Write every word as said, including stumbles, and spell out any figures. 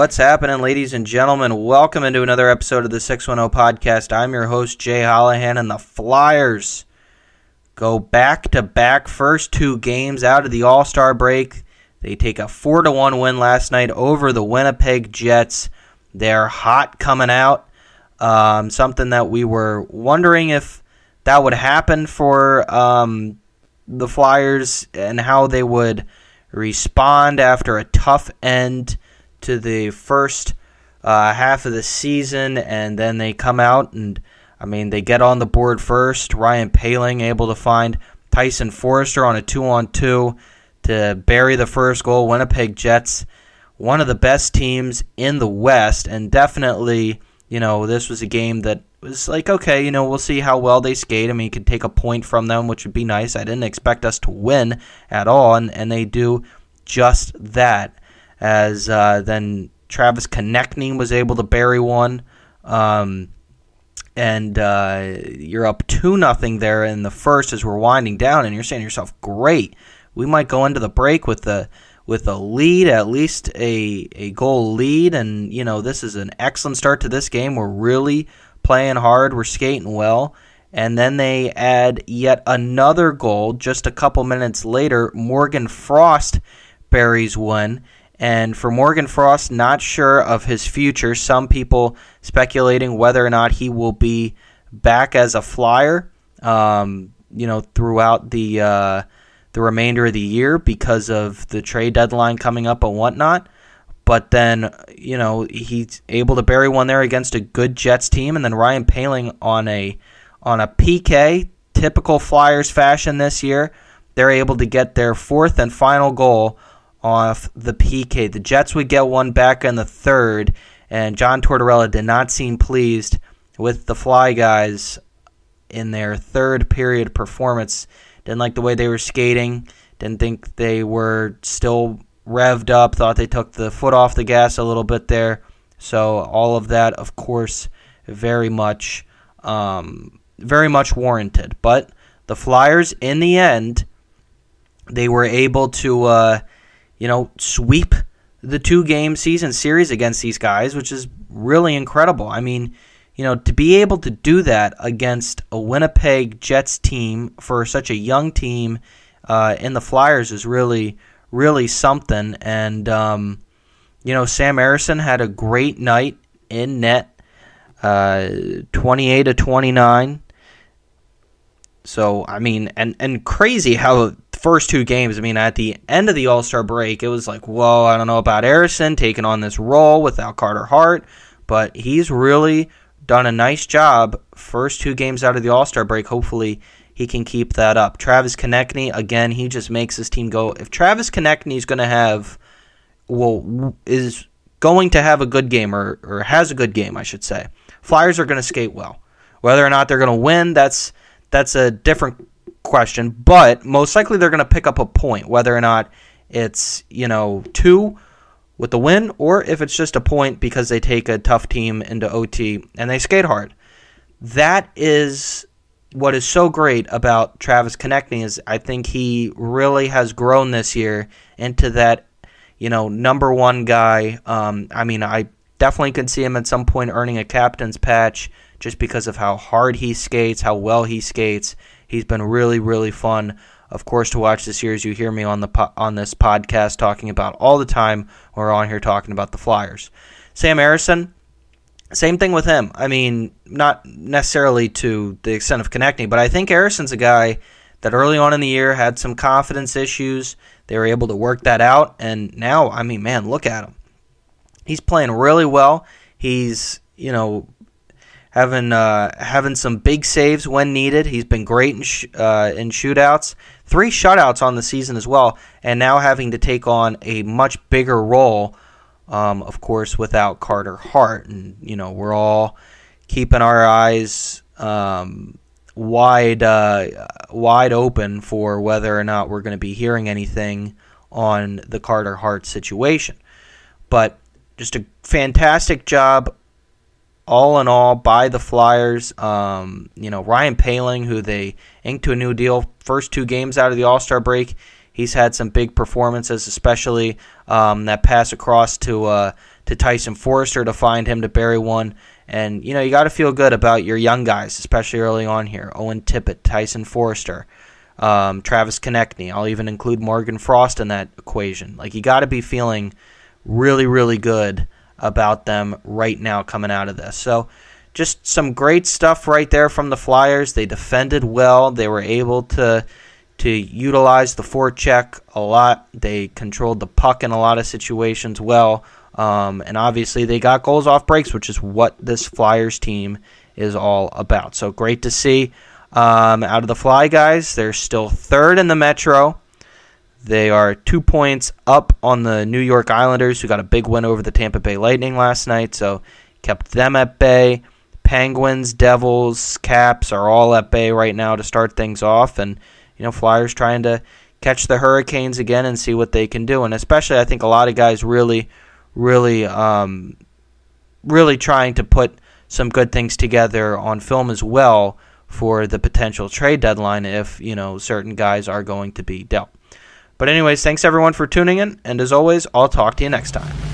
What's happening, ladies and gentlemen? Welcome into another episode of the six ten Podcast. I'm your host, Jay Hollahan, and the Flyers go back-to-back first two games out of the All-Star break. They take a four to one win last night over the Winnipeg Jets. They're hot coming out, um, something that we were wondering if that would happen for um, the Flyers and how they would respond after a tough end to the first uh, half of the season, and then they come out and, I mean, they get on the board first. Ryan Poehling able to find Tyson Forrester on a two-on-two to bury the first goal. Winnipeg Jets, one of the best teams in the West, and definitely, you know, this was a game that was like, okay, you know, we'll see how well they skate. I mean, you could take a point from them, which would be nice. I didn't expect us to win at all, and, and they do just that. As uh, then Travis Konechny was able to bury one. Um, and uh, you're up two nothing there in the first as we're winding down, and you're saying to yourself, great, we might go into the break with the with a lead, at least a, a goal lead. And, you know, this is an excellent start to this game. We're really playing hard. We're skating well. And then they add yet another goal just a couple minutes later. Morgan Frost buries one. And for Morgan Frost, not sure of his future. Some people speculating whether or not he will be back as a Flyer, um, you know, throughout the uh, the remainder of the year because of the trade deadline coming up and whatnot. But then, you know, he's able to bury one there against a good Jets team, and then Ryan Poehling on a on a P K, typical Flyers fashion this year, they're able to get their fourth and final goal off the P K. The Jets would get one back in the third, and John Tortorella did not seem pleased with the Fly guys in their third period performance. Didn't like the way they were skating, didn't think they were still revved up, thought they took the foot off the gas a little bit there. So all of that, of course, very much um, very much warranted. But the Flyers, in the end, they were able to uh, you know, sweep the two-game season series against these guys, which is really incredible. I mean, you know, to be able to do that against a Winnipeg Jets team for such a young team uh, in the Flyers is really, really something. And, um, you know, Sam Harrison had a great night in net, uh, twenty-eight to twenty-nine. So, I mean, and, and crazy how first two games, I mean, at the end of the All-Star break, it was like, whoa, I don't know about Harrison taking on this role without Carter Hart, but he's really done a nice job first two games out of the All-Star break. Hopefully he can keep that up. Travis Konechny, again, he just makes his team go. If Travis Konechny is going to have, well, is going to have a good game, or, or has a good game, I should say, Flyers are going to skate well. Whether or not they're going to win, that's that's a different question, but most likely they're going to pick up a point, whether or not it's, you know, two with the win, or if it's just a point because they take a tough team into O T and they skate hard. That is what is so great about Travis Konechny, is I think he really has grown this year into that, you know, number one guy. Um, I mean, I definitely could see him at some point earning a captain's patch just because of how hard he skates, how well he skates. He's been really, really fun, of course, to watch this year, as you hear me on the po- on this podcast talking about all the time. We're on here talking about the Flyers. Sam Harrison, same thing with him. I mean, not necessarily to the extent of Konechny, but I think Harrison's a guy that early on in the year had some confidence issues. They were able to work that out, and now, I mean, man, look at him. He's playing really well. He's, you know, Having uh, having some big saves when needed. He's been great in, sh- uh, in shootouts. Three shutouts on the season as well, and now having to take on a much bigger role, um, of course, without Carter Hart. And, you know, we're all keeping our eyes um, wide, uh, wide open for whether or not we're going to be hearing anything on the Carter Hart situation. But just a fantastic job all in all by the Flyers. Um, you know, Ryan Poehling, who they inked to a new deal first two games out of the All-Star break, he's had some big performances, especially um, that pass across to uh, to Tyson Forrester to find him to bury one. And, you know, you got to feel good about your young guys, especially early on here. Owen Tippett, Tyson Forrester, um, Travis Konechny. I'll even include Morgan Frost in that equation. Like, you got to be feeling really, really good about them right now coming out of this. So just some great stuff right there from the Flyers. They defended well. They were able to to utilize the forecheck a lot. They controlled the puck in a lot of situations well. Um, and obviously they got goals off breaks, which is what this Flyers team is all about. So great to see. Um, out of the Fly guys, they're still third in the Metro. They are two points up on the New York Islanders, who got a big win over the Tampa Bay Lightning last night, so kept them at bay. Penguins, Devils, Caps are all at bay right now to start things off. And, you know, Flyers trying to catch the Hurricanes again and see what they can do. And especially, I think a lot of guys really... Really, um, really trying to put some good things together on film as well for the potential trade deadline if, you know, certain guys are going to be dealt. But anyways, thanks everyone for tuning in, and as always, I'll talk to you next time.